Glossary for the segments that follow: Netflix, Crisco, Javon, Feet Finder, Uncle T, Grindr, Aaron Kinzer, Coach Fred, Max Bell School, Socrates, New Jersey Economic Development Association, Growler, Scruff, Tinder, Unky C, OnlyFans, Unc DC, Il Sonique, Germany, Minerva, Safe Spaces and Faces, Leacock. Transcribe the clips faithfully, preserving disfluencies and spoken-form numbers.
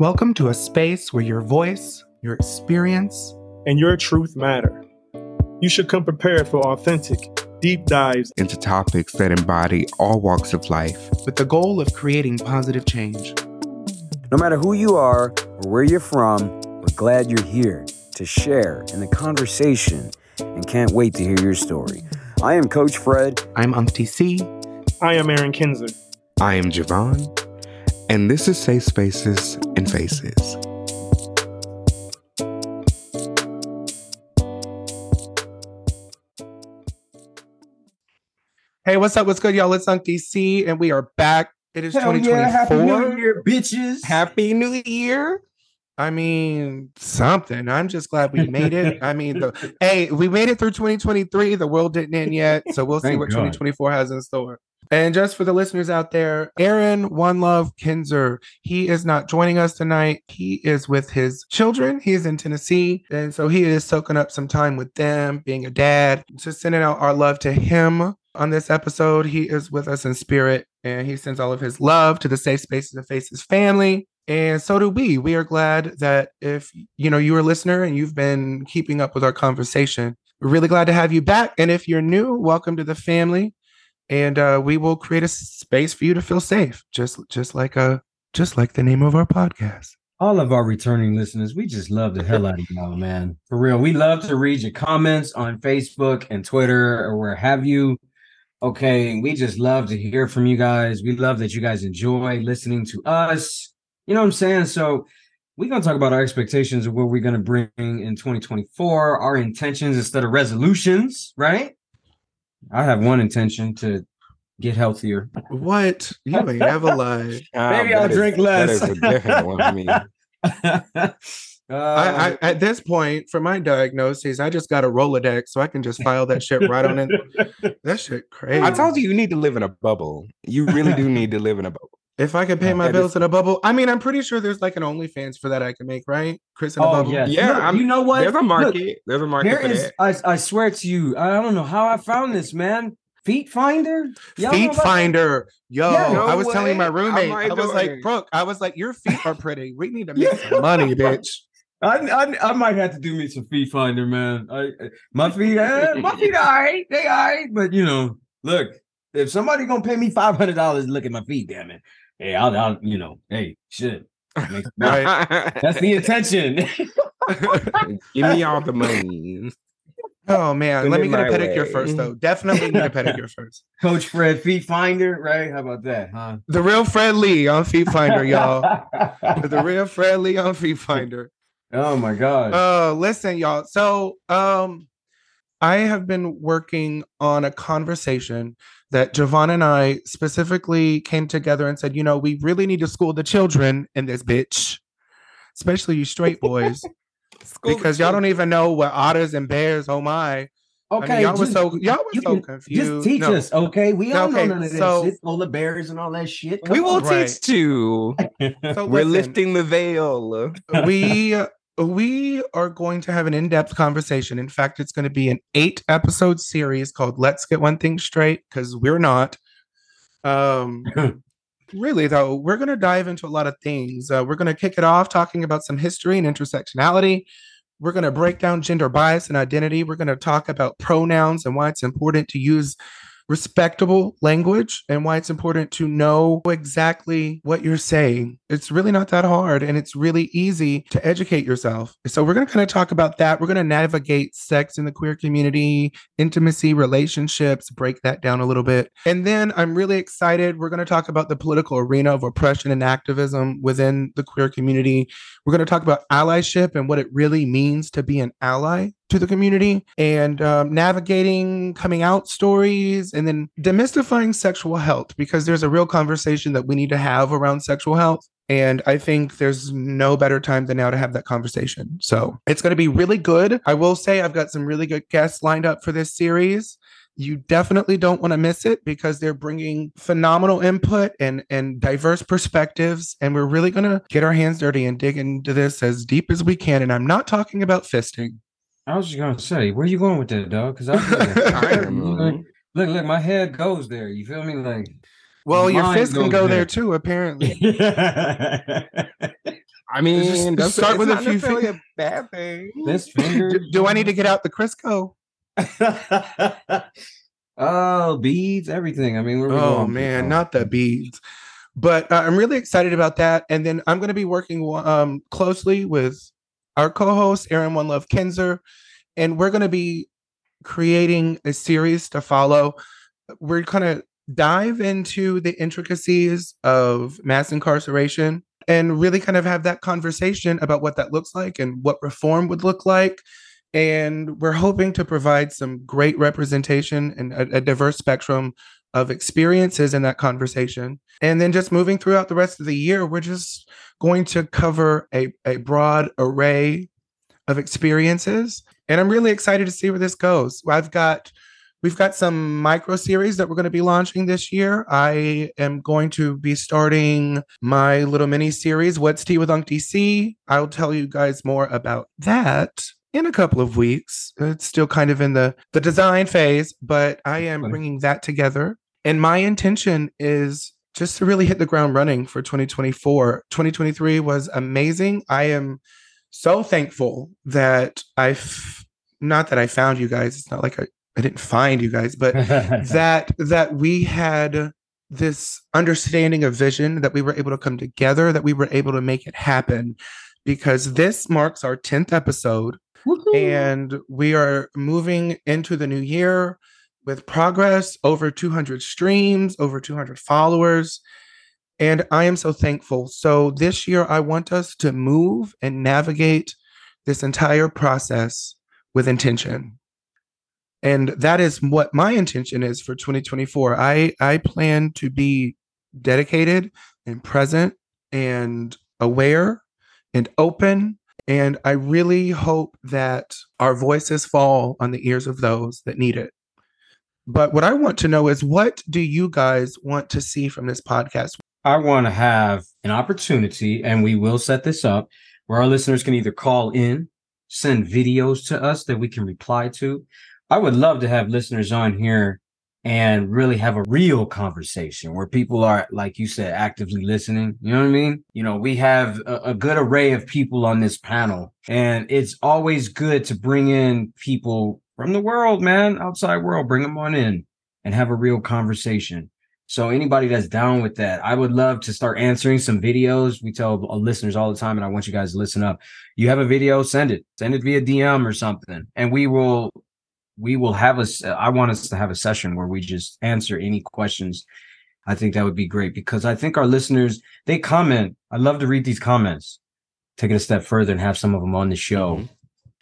Welcome to a space where your voice, your experience, and your truth matter. You should come prepared for authentic, deep dives into topics that embody all walks of life with the goal of creating positive change. No matter who you are or where you're from, we're glad you're here to share in the conversation and can't wait to hear your story. I am Coach Fred. I'm Unky C. I am Aaron Kinzer. I am Javon. And this is Safe Spaces and Faces. Hey, what's up? What's good, y'all? It's Uncle D C, and we are back. It is Hell twenty twenty-four. Yeah, Happy New Year, bitches. Happy New Year. I mean, something. I'm just glad we made it. I mean, the, hey, we made it through twenty twenty-three. The world didn't end yet, so we'll see what God. twenty twenty-four has in store. And just for the listeners out there, Aaron One Love Kinzer, he is not joining us tonight. He is with his children. He is in Tennessee. And so he is soaking up some time with them, being a dad. Just sending out our love to him. On this episode, he is with us in spirit, and he sends all of his love to the Safe Spaces and Faces family. And so do we. We are glad that if, you know, you're a listener and you've been keeping up with our conversation, we're really glad to have you back. And if you're new, welcome to the family. And uh, we will create a space for you to feel safe, just just like a just like the name of our podcast. All of our returning listeners, we just love the hell out of y'all, man. For real. We love to read your comments on Facebook and Twitter or where have you. Okay, we just love to hear from you guys. We love that you guys enjoy listening to us. You know what I'm saying? So we're going to talk about our expectations of what we're going to bring in twenty twenty-four, our intentions instead of resolutions, right? I have one intention to get healthier. What? You ain't never lied. Um, Maybe I'll drink is, less. That is a different one for me. uh, I, I, at this point, for my diagnoses, I just got a Rolodex, so I can just file that shit right on in. That shit crazy. I told you, you need to live in a bubble. You really do need to live in a bubble. If I could pay my that bills is- in a bubble, I mean, I'm pretty sure there's like an OnlyFans for that I can make, right? Chris in a oh, bubble. Yes. Yeah, Look, I'm, you know what? There's a market. Look, there's a market there for is, that. I, I swear to you, I don't know how I found this, man. Feet Finder? Y'all feet Finder. Yo, yeah, no I was way. telling my roommate, I was like, it. Brooke, I was like, your feet are pretty. We need to make yeah. some money, bitch. I, I I might have to do me some Feet Finder, man. I, my feet, eh, my feet all right. They all right. But, you know, look, if somebody going to pay me five hundred dollars to look at my feet, damn it. Hey, I'll, I'll you know, hey, shit. Right. That's the intention. Give me all the money. Oh man, Send let me get a pedicure way. first though. Definitely need a pedicure first. Coach Fred, Feet Finder, right? How about that, huh? The real Fred Lee on Feet Finder, y'all. The real Fred Lee on Feet Finder. Oh my God. Oh, uh, listen, y'all. So, um, I have been working on a conversation that Javon and I specifically came together and said, you know, we really need to school the children in this bitch, especially you straight boys. School because y'all don't even know what otters and bears. Oh my! Okay, I mean, y'all just, were so y'all were so confused. Just teach no. us, okay? We all okay, know none of so, this shit. All the bears and all that shit. Come we will right. teach you. So we're listen, lifting the veil. We we are going to have an in-depth conversation. In fact, it's going to be an eight-episode series called "Let's Get One Thing Straight" because we're not. Um. Really, though, we're going to dive into a lot of things. Uh, we're going to kick it off talking about some history and intersectionality. We're going to break down gender bias and identity. We're going to talk about pronouns and why it's important to use respectable language and why it's important to know exactly what you're saying. It's really not that hard, and it's really easy to educate yourself. So we're going to kind of talk about that. We're going to navigate sex in the queer community, intimacy, relationships, break that down a little bit. And then I'm really excited. We're going to talk about the political arena of oppression and activism within the queer community. We're going to talk about allyship and what it really means to be an ally to the community, and um, navigating coming out stories, and then demystifying sexual health, because there's a real conversation that we need to have around sexual health. And I think there's no better time than now to have that conversation. So it's going to be really good. I will say I've got some really good guests lined up for this series. You definitely don't want to miss it because they're bringing phenomenal input and, and diverse perspectives. And we're really going to get our hands dirty and dig into this as deep as we can. And I'm not talking about fisting. I was just gonna say, where you going with that, dog? Because I, I look, look, look, my head goes there. You feel me? Like, well, your fist can go there. there too, apparently. I I mean, just, that's start a, with a few necessarily fingers. A bad thing. This finger. Do, do I need to get out the Crisco? Oh, beads, everything. I mean, where are we oh going man, not the beads. But uh, I'm really excited about that. And then I'm going to be working um, closely with our co-host Aaron One Love Kinzer, and we're going to be creating a series to follow. We're going to dive into the intricacies of mass incarceration and really kind of have that conversation about what that looks like and what reform would look like. And we're hoping to provide some great representation and a, a diverse spectrum of experiences in that conversation. And then just moving throughout the rest of the year, we're just going to cover a, a broad array of experiences. And I'm really excited to see where this goes. I've got, we've got some micro series that we're going to be launching this year. I am going to be starting my little mini series, What's Tea with Unc D C. I'll tell you guys more about that in a couple of weeks. It's still kind of in the, the design phase, but I am bringing that together. And my intention is just to really hit the ground running for twenty twenty-four. twenty twenty-three was amazing. I am so thankful that I've, not that I found you guys, it's not like I, I didn't find you guys, but that that we had this understanding of vision, that we were able to come together, that we were able to make it happen, because this marks our tenth episode. Woo-hoo. And we are moving into the new year with progress, over two hundred streams, over two hundred followers. And I am so thankful. So this year, I want us to move and navigate this entire process with intention. And that is what my intention is for twenty twenty-four. I, I plan to be dedicated and present and aware and open. And I really hope that our voices fall on the ears of those that need it. But what I want to know is, what do you guys want to see from this podcast? I want to have an opportunity, and we will set this up, where our listeners can either call in, send videos to us that we can reply to. I would love to have listeners on here and really have a real conversation where people are, like you said, actively listening. You know what I mean? You know, we have a, a good array of people on this panel, and it's always good to bring in people from the world, man, outside world, bring them on in and have a real conversation. So anybody that's down with that, I would love to start answering some videos. We tell listeners all the time, and I want you guys to listen up. You have a video, send it, send it via D M or something, and we will We will have us. I want us to have a session where we just answer any questions. I think that would be great, because I think our listeners, they comment. I love to read these comments. Take it a step further and have some of them on the show.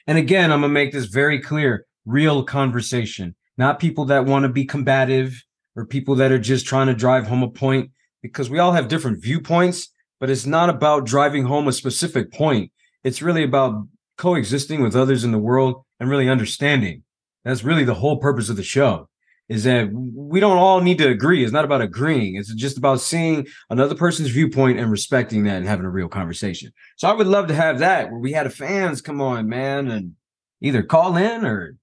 And again, I'm going to make this very clear. Real conversation, not people that want to be combative or people that are just trying to drive home a point, because we all have different viewpoints, but it's not about driving home a specific point. It's really about coexisting with others in the world and really understanding. That's really the whole purpose of the show, is that we don't all need to agree. It's not about agreeing. It's just about seeing another person's viewpoint and respecting that and having a real conversation. So I would love to have that, where we had fans come on, man, and either call in or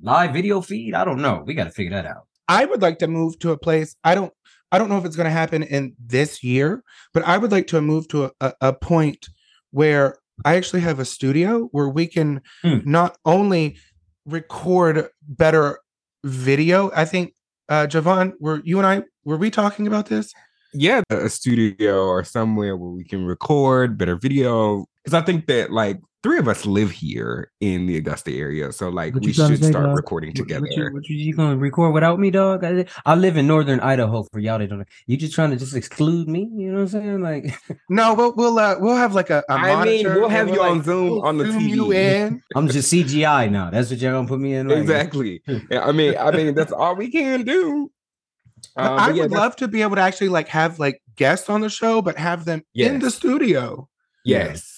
live video feed. I don't know. We got to figure that out. I would like to move to a place. I don't I don't know if it's going to happen in this year, but I would like to move to a, a point where I actually have a studio where we can mm. not only record better video. I think uh Javon, were you and I were we talking about this? Yeah, a studio or somewhere where we can record better video, because I think that like three of us live here in the Augusta area, so like we should say, start dog? recording what, together. What you, what you, you gonna record without me, dog? I, I live in northern Idaho. For y'all that don't know, you just trying to just exclude me? You know what I'm saying? Like, no, we'll we'll uh, we'll have like a. a I mean, we'll have you on like, Zoom we'll on the Zoom T V. You in. I'm just C G I now. That's what y'all gonna put me in. Like. Exactly. I mean, I mean, that's all we can do. Um, I yeah, would love to be able to actually like have like guests on the show, but have them yes. in the studio. Yes. yes.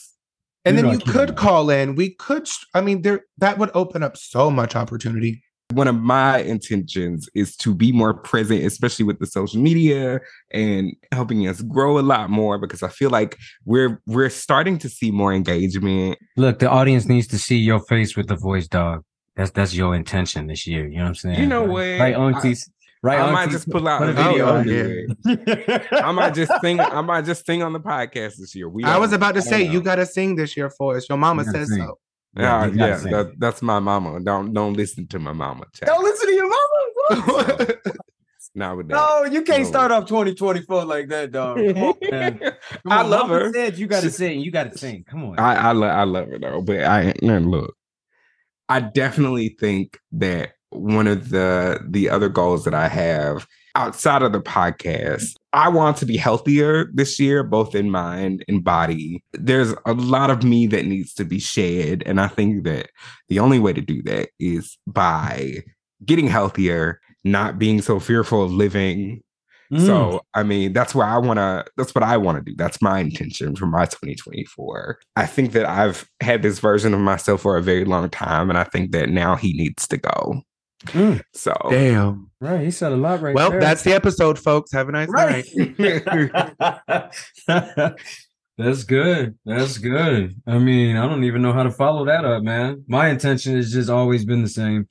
And then you could call in. We could, I mean, there that would open up so much opportunity. One of my intentions is to be more present, especially with the social media and helping us grow a lot more, because I feel like we're we're starting to see more engagement. Look, the audience needs to see your face with the voice, dog. That's that's your intention this year. You know what I'm saying? You know what? Right, Unc D C. Right, I might just pull out a video. Oh, yeah. I might just sing. I might just sing on the podcast this year. We I was about to say you gotta sing this year for us. Your mama you says sing. So. Yeah, uh, yeah, that, that's my mama. Don't don't listen to my mama. Chat. Don't listen to your mama. Nowadays. No, you can't no. start off twenty twenty-four like that, dog. Come on, man. Come on. I love mama her. Said you gotta she, sing. You gotta sing. Come on. I I, lo- I love her though, but I man, look. I definitely think that. One of the the other goals that I have outside of the podcast, I want to be healthier this year, both in mind and body. There's a lot of me that needs to be shed. And I think that the only way to do that is by getting healthier, not being so fearful of living. Mm. So, I mean, that's where I want to, that's what I want to do. That's my intention for my twenty twenty-four. I think that I've had this version of myself for a very long time. And I think that now he needs to go. Mm. So damn right, he said a lot right well there. That's the episode, folks. Have a nice right. night. That's good. That's good. I mean, I don't even know how to follow that up, man. My intention has just always been the same.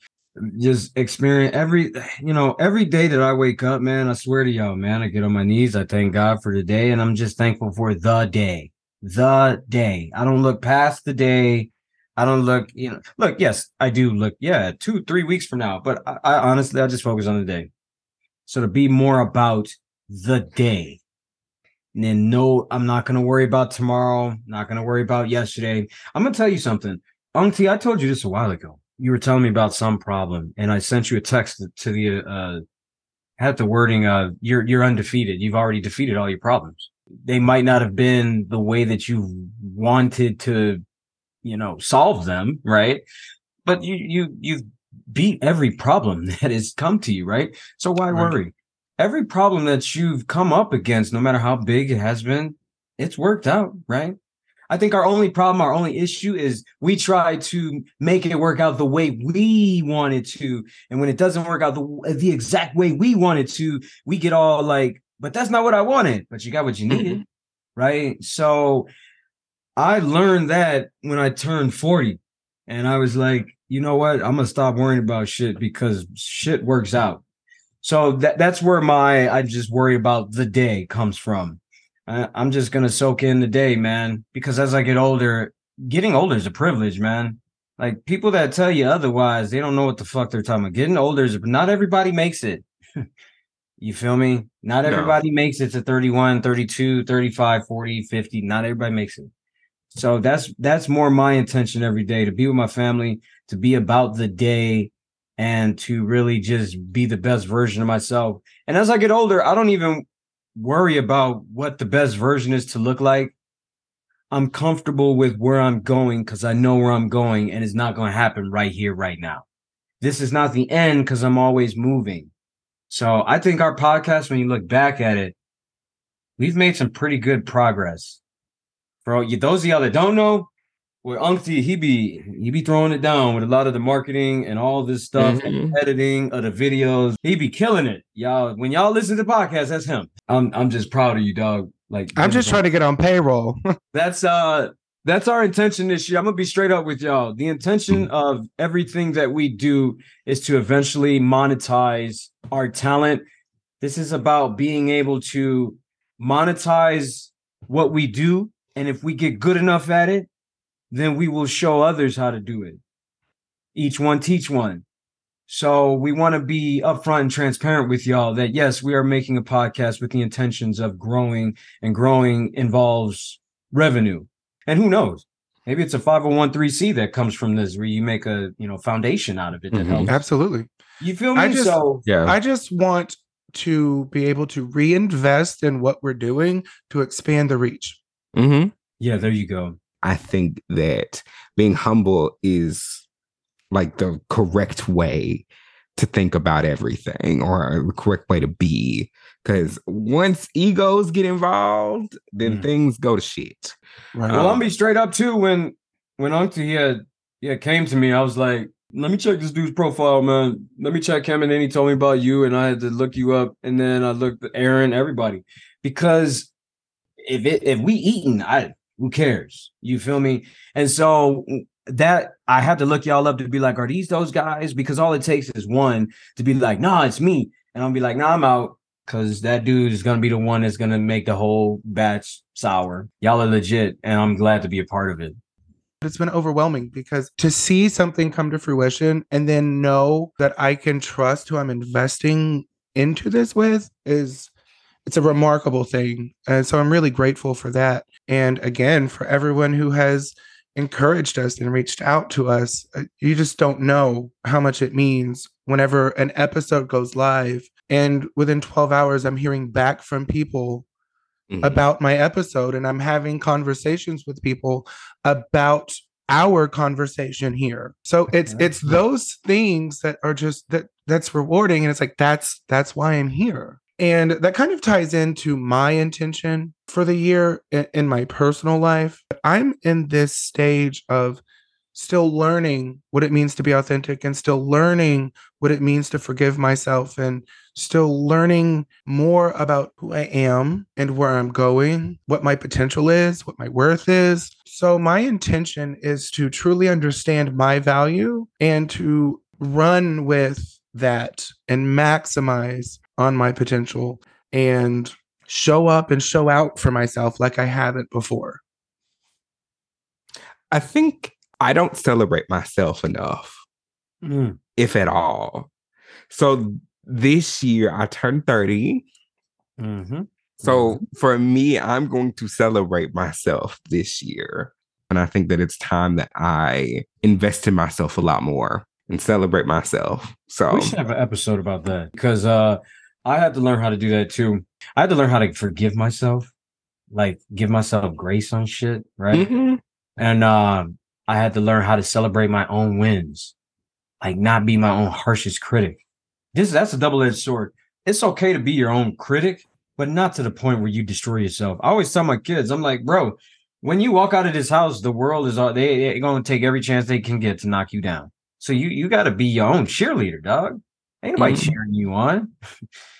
Just experience every, you know, every day that I wake up, man. I swear to y'all, man. I get on my knees. I thank God for the day, and I'm just thankful for the day. The day. I don't look past the day. I don't look, you know, look, yes, I do look, yeah, two, three weeks from now. But I, I honestly, I just focus on the day. So to be more about the day. And then, no, I'm not going to worry about tomorrow. Not going to worry about yesterday. I'm going to tell you something. Unky, I told you this a while ago. You were telling me about some problem. And I sent you a text to the, uh, had the wording of you're, you're undefeated. You've already defeated all your problems. They might not have been the way that you wanted to, you know, solve them, right? But you you you've beat every problem that has come to you, right? So why worry? Every problem that you've come up against, no matter how big it has been, it's worked out, right? I think our only problem, our only issue is we try to make it work out the way we want it to. And when it doesn't work out the, the exact way we want it to, we get all like, but that's not what I wanted. But you got what you needed, right? So I learned that when I turned forty, and I was like, you know what? I'm going to stop worrying about shit because shit works out. So that that's where my, I just worry about the day comes from. I, I'm just going to soak in the day, man, because as I get older, getting older is a privilege, man. Like people that tell you otherwise, they don't know what the fuck they're talking about. Getting older is, not everybody makes it. You feel me? Not everybody no. makes it to thirty-one, thirty-two, thirty-five, forty, fifty. Not everybody makes it. So that's that's more my intention every day, to be with my family, to be about the day, and to really just be the best version of myself. And as I get older, I don't even worry about what the best version is to look like. I'm comfortable with where I'm going because I know where I'm going, and it's not going to happen right here, right now. This is not the end because I'm always moving. So I think our podcast, when you look back at it, we've made some pretty good progress. Bro, you, those of y'all that don't know, well, Unkty, he be he be throwing it down with a lot of the marketing and all this stuff, mm-hmm. and editing of the videos. He be killing it, y'all. When y'all listen to podcasts, that's him. I'm I'm just proud of you, dog. Like I'm just trying to get on payroll. that's uh that's our intention this year. I'm gonna be straight up with y'all. The intention of everything that we do is to eventually monetize our talent. This is about being able to monetize what we do. And if we get good enough at it, then we will show others how to do it. Each one teach one. So we want to be upfront and transparent with y'all that, yes, we are making a podcast with the intentions of growing, and growing involves revenue. And who knows? Maybe it's a five oh one c that comes from this, where you make a, you know, foundation out of it. That mm-hmm. helps. Absolutely. You feel me? I just, so yeah. I just want to be able to reinvest in what we're doing to expand the reach. Mm-hmm. Yeah, there you go. I think that being humble is like the correct way to think about everything, or the correct way to be. Because once egos get involved, then mm. things go to shit. Right. Well, um, I'll be straight up too. When when Uncle T yeah, yeah, came to me, I was like, let me check this dude's profile, man. Let me check him. And then he told me about you, and I had to look you up. And then I looked at Aaron, everybody. Because If it, if we eating, I who cares? You feel me? And so that I had to look y'all up to be like, are these those guys? Because all it takes is one to be like, nah, it's me. and I'll be like, nah, I'm out. Cause that dude is gonna be the one that's gonna make the whole batch sour. Y'all are legit, and I'm glad to be a part of it. It's been overwhelming because to see something come to fruition and then know that I can trust who I'm investing into this with is, it's a remarkable thing. And so I'm really grateful for that. And again, for everyone who has encouraged us and reached out to us, you just don't know how much it means whenever an episode goes live. And within twelve hours, I'm hearing back from people mm-hmm. about my episode, and I'm having conversations with people about our conversation here. So it's okay. It's those things that are just that that's rewarding. And it's like, that's that's why I'm here. And that kind of ties into my intention for the year in my personal life. I'm in this stage of still learning what it means to be authentic and still learning what it means to forgive myself and still learning more about who I am and where I'm going, what my potential is, what my worth is. So my intention is to truly understand my value and to run with that and maximize on my potential and show up and show out for myself like I haven't before. I think I don't celebrate myself enough, mm. if at all. So this year I turned thirty. Mm-hmm. So mm-hmm. for me, I'm going to celebrate myself this year. And I think that it's time that I invest in myself a lot more and celebrate myself. So we should have an episode about that because uh, I had to learn how to do that too. I had to learn how to forgive myself, like give myself grace on shit, right? Mm-hmm. And uh, I had to learn how to celebrate my own wins, like not be my own harshest critic. This that's a double-edged sword. It's okay to be your own critic, but not to the point where you destroy yourself. I always tell my kids, I'm like, bro, when you walk out of this house, the world is all they, they're going to take every chance they can get to knock you down. So you you got to be your own cheerleader, dog. Ain't nobody mm-hmm. cheering you on.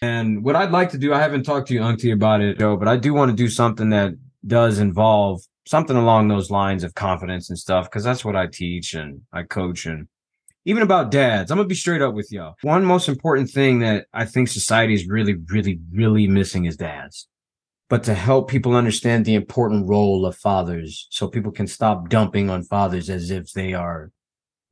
And what I'd like to do, I haven't talked to you, Unc T, about it, though, but I do want to do something that does involve something along those lines of confidence and stuff, because that's what I teach and I coach, and even about dads. I'm going to be straight up with y'all. One most important thing that I think society is really, really, really missing is dads. But to help people understand the important role of fathers so people can stop dumping on fathers as if they are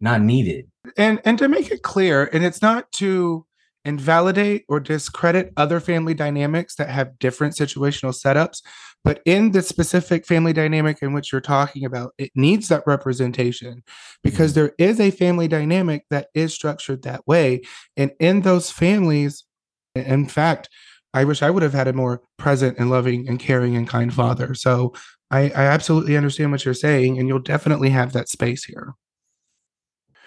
not needed. And and to make it clear, and it's not to invalidate or discredit other family dynamics that have different situational setups. But in the specific family dynamic in which you're talking about, it needs that representation because mm-hmm. there is a family dynamic that is structured that way. And in those families, in fact, I wish I would have had a more present and loving and caring and kind father. So I, I absolutely understand what you're saying, and you'll definitely have that space here.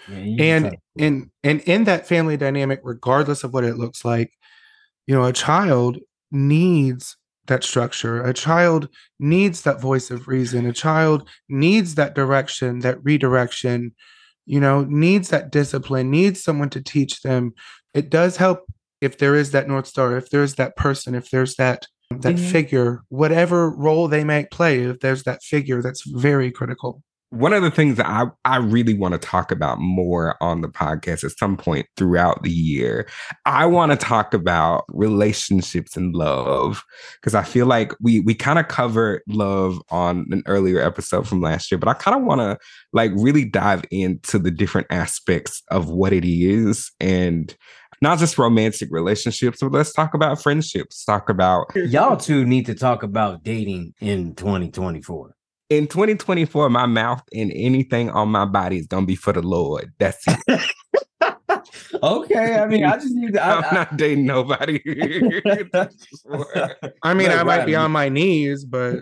Yeah, and in and in that family dynamic, regardless of what it looks like, you know, a child needs that structure. A child needs that voice of reason. A child needs that direction, that redirection, you know, needs that discipline, needs someone to teach them. It does help if there is that North Star, if there's that person, if there's that that mm-hmm. figure, whatever role they might play, if there's that figure, that's very critical. One of the things that I, I really want to talk about more on the podcast at some point throughout the year, I want to talk about relationships and love, because I feel like we we kind of covered love on an earlier episode from last year, but I kind of want to like really dive into the different aspects of what it is, and not just romantic relationships, but let's talk about friendships. Talk about y'all two need to talk about dating in twenty twenty-four. In twenty twenty-four, my mouth and anything on my body is going to be for the Lord. That's it. Okay. I mean, I just need to. I, I'm I, not dating nobody. I mean, no, I might be on my knees, but.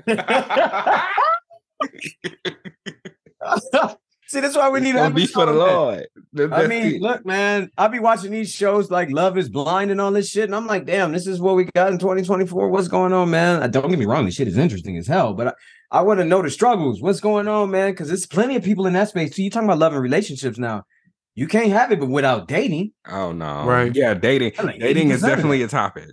See, that's why we need to be for the Lord. That's I mean, it. Look, man, I'll be watching these shows like Love is Blind and all this shit. And I'm like, damn, this is what we got in twenty twenty-four. What's going on, man? Don't get me wrong. This shit is interesting as hell, but I, I want to know the struggles. What's going on, man? Because there's plenty of people in that space. So you're talking about love and relationships now. You can't have it, but without dating. Oh, no. Right. Yeah, dating. Like dating is definitely a topic.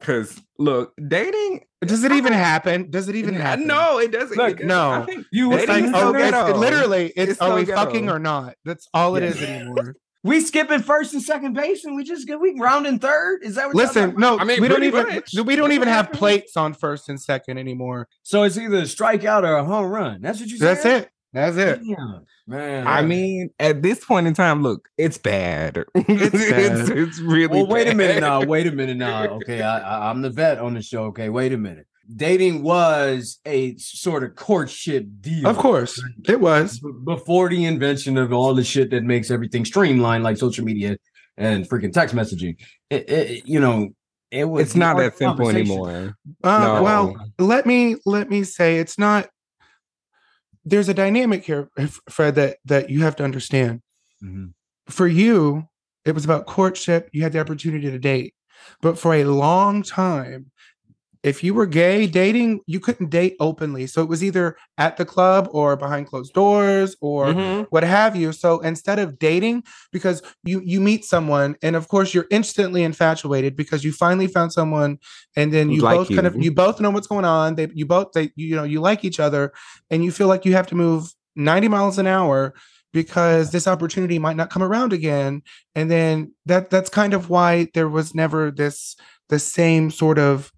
Because, look, dating... Does it even happen? Does it even happen? No, it doesn't. Look, it, no. I think you, it's like, oh, it's, literally, it's, it's are so we ghetto. Fucking or not? That's all it yeah. is anymore. We skipping first and second base, and we just get we round in third. Is that what? Listen, no, I mean, we don't even much. we don't even have plates on first and second anymore. So it's either a strikeout or a home run. That's what you said. That's it. That's it. Damn, man. I mean, at this point in time, look, it's bad. It's bad. it's, it's really. Well, wait bad. a minute now. Wait a minute now. Okay, I, I, I'm the vet on the show. Okay, wait a minute. Dating was a sort of courtship deal. Of course, it was. Before the invention of all the shit that makes everything streamlined, like social media and freaking text messaging. It, it, you know, it was. It's not that simple anymore. Uh, no. Well, let me let me say it's not. There's a dynamic here, Fred, that, that you have to understand. Mm-hmm. For you, it was about courtship. You had the opportunity to date. But for a long time, if you were gay dating, you couldn't date openly. So it was either at the club or behind closed doors or mm-hmm. what have you. So instead of dating, because you, you meet someone and of course you're instantly infatuated because you finally found someone and then you like both you. kind of, you both know what's going on. They, you both, they, you know, you like each other and you feel like you have to move ninety miles an hour because this opportunity might not come around again. And then that, that's kind of why there was never this, the same sort of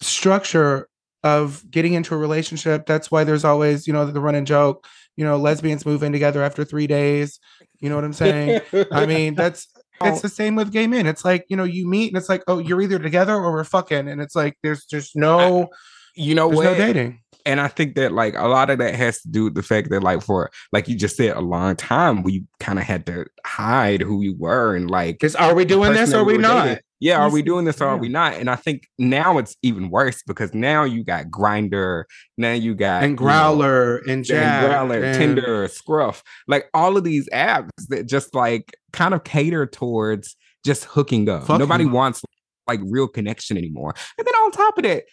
structure of getting into a relationship. That's why there's always, you know, the running joke, you know, lesbians move in together after three days. You know what I'm saying? I mean, that's it's the same with gay men. It's like, you know, you meet and it's like, oh, you're either together or we're fucking. And it's like, there's just no, I, you know, there's what? no dating. And I think that like a lot of that has to do with the fact that like for, like you just said, a long time, we kind of had to hide who we were and like, are we doing this or are we not? Dating. Yeah, are we doing this or are we not? And I think now it's even worse because now you got Grindr, now you got and Growler you know, and, Jack, and Growler, and... Tinder, Scruff, like all of these apps that just like kind of cater towards just hooking up. Fuck Nobody you. wants like real connection anymore. And then on top of that,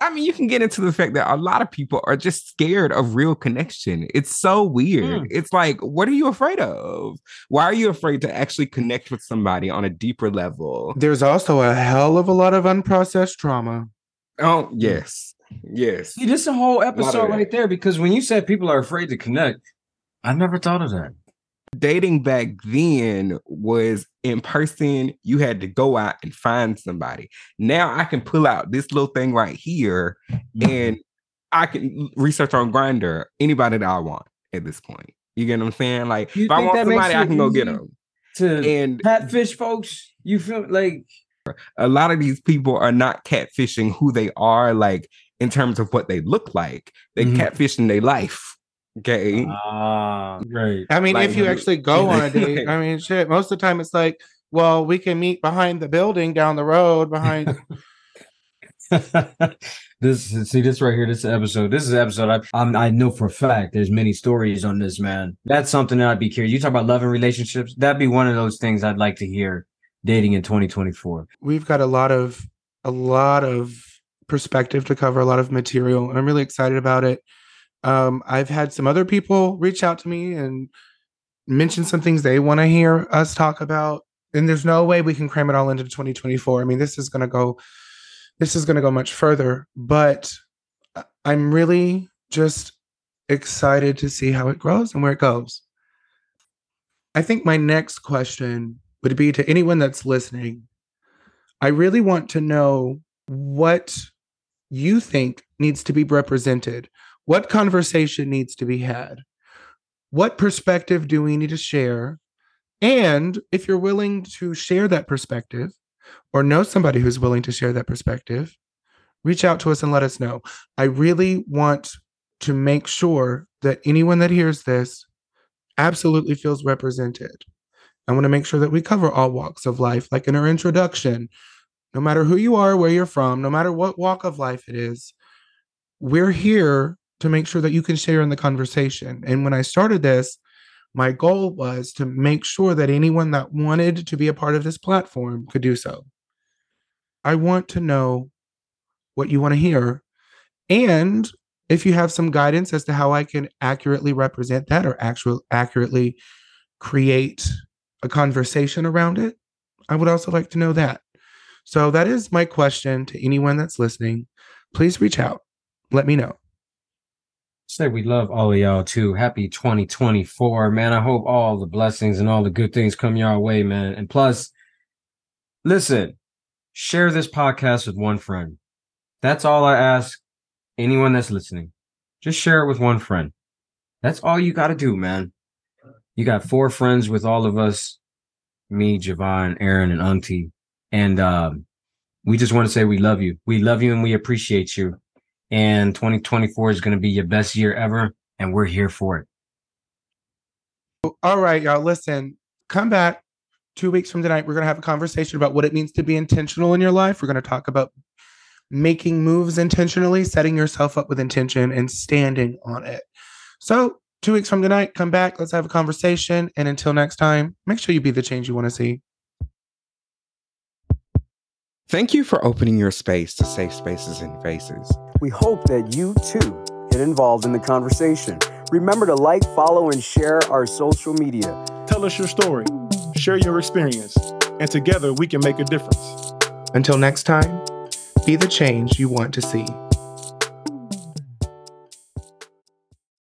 I mean, you can get into the fact that a lot of people are just scared of real connection. It's so weird. Mm. It's like, what are you afraid of? Why are you afraid to actually connect with somebody on a deeper level? There's also a hell of a lot of unprocessed trauma. Oh, yes. Yes. See, this is a whole episode right there, because when you said people are afraid to connect, I never thought of that. Dating back then was in person. You had to go out and find somebody. Now I can pull out this little thing right here and I can research on Grindr anybody that I want at this point. You get what I'm saying? Like, you if I want somebody, I can go get them. To and catfish folks, you feel like a lot of these people are not catfishing who they are, like in terms of what they look like. They mm-hmm. catfishing their life. Okay. Uh, right. I mean, like, if you actually go on a date, I mean, shit, most of the time it's like, well, we can meet behind the building down the road behind. this see this right here. This episode. This is an episode. I I'm, I know for a fact there's many stories on this, man. That's something that I'd be curious. You talk about love and relationships. That'd be one of those things I'd like to hear. Dating in twenty twenty-four. We've got a lot of a lot of perspective to cover, a lot of material, and I'm really excited about it. Um, I've had some other people reach out to me and mention some things they want to hear us talk about. And there's no way we can cram it all into twenty twenty-four. I mean, this is going to go, this is going to go much further, but I'm really just excited to see how it grows and where it goes. I think my next question would be to anyone that's listening. I really want to know what you think needs to be represented. What conversation needs to be had? What perspective do we need to share? And if you're willing to share that perspective or know somebody who's willing to share that perspective, reach out to us and let us know. I really want to make sure that anyone that hears this absolutely feels represented. I want to make sure that we cover all walks of life, like in our introduction, no matter who you are, where you're from, no matter what walk of life it is, we're here to make sure that you can share in the conversation. And when I started this, my goal was to make sure that anyone that wanted to be a part of this platform could do so. I want to know what you want to hear. And if you have some guidance as to how I can accurately represent that or actual accurately create a conversation around it, I would also like to know that. So that is my question to anyone that's listening. Please reach out. Let me know. say we love all of y'all too. Happy twenty twenty-four, man. I hope all the blessings and all the good things come your way, man. And plus, listen, share this podcast with one friend. That's all I ask anyone that's listening. Just share it with one friend. That's all you got to do, man. You got four friends with all of us, me, Javon, Aaron, and Unc T. And um, we just want to say we love you. We love you and we appreciate you. And twenty twenty-four is going to be your best year ever, and we're here for it. All right, y'all. Listen, come back two weeks from tonight. We're going to have a conversation about what it means to be intentional in your life. We're going to talk about making moves intentionally, setting yourself up with intention, and standing on it. So two weeks from tonight, come back. Let's have a conversation. And until next time, make sure you be the change you want to see. Thank you for opening your space to Safe Spaces and Faces. We hope that you, too, get involved in the conversation. Remember to like, follow, and share our social media. Tell us your story. Share your experience. And together, we can make a difference. Until next time, be the change you want to see.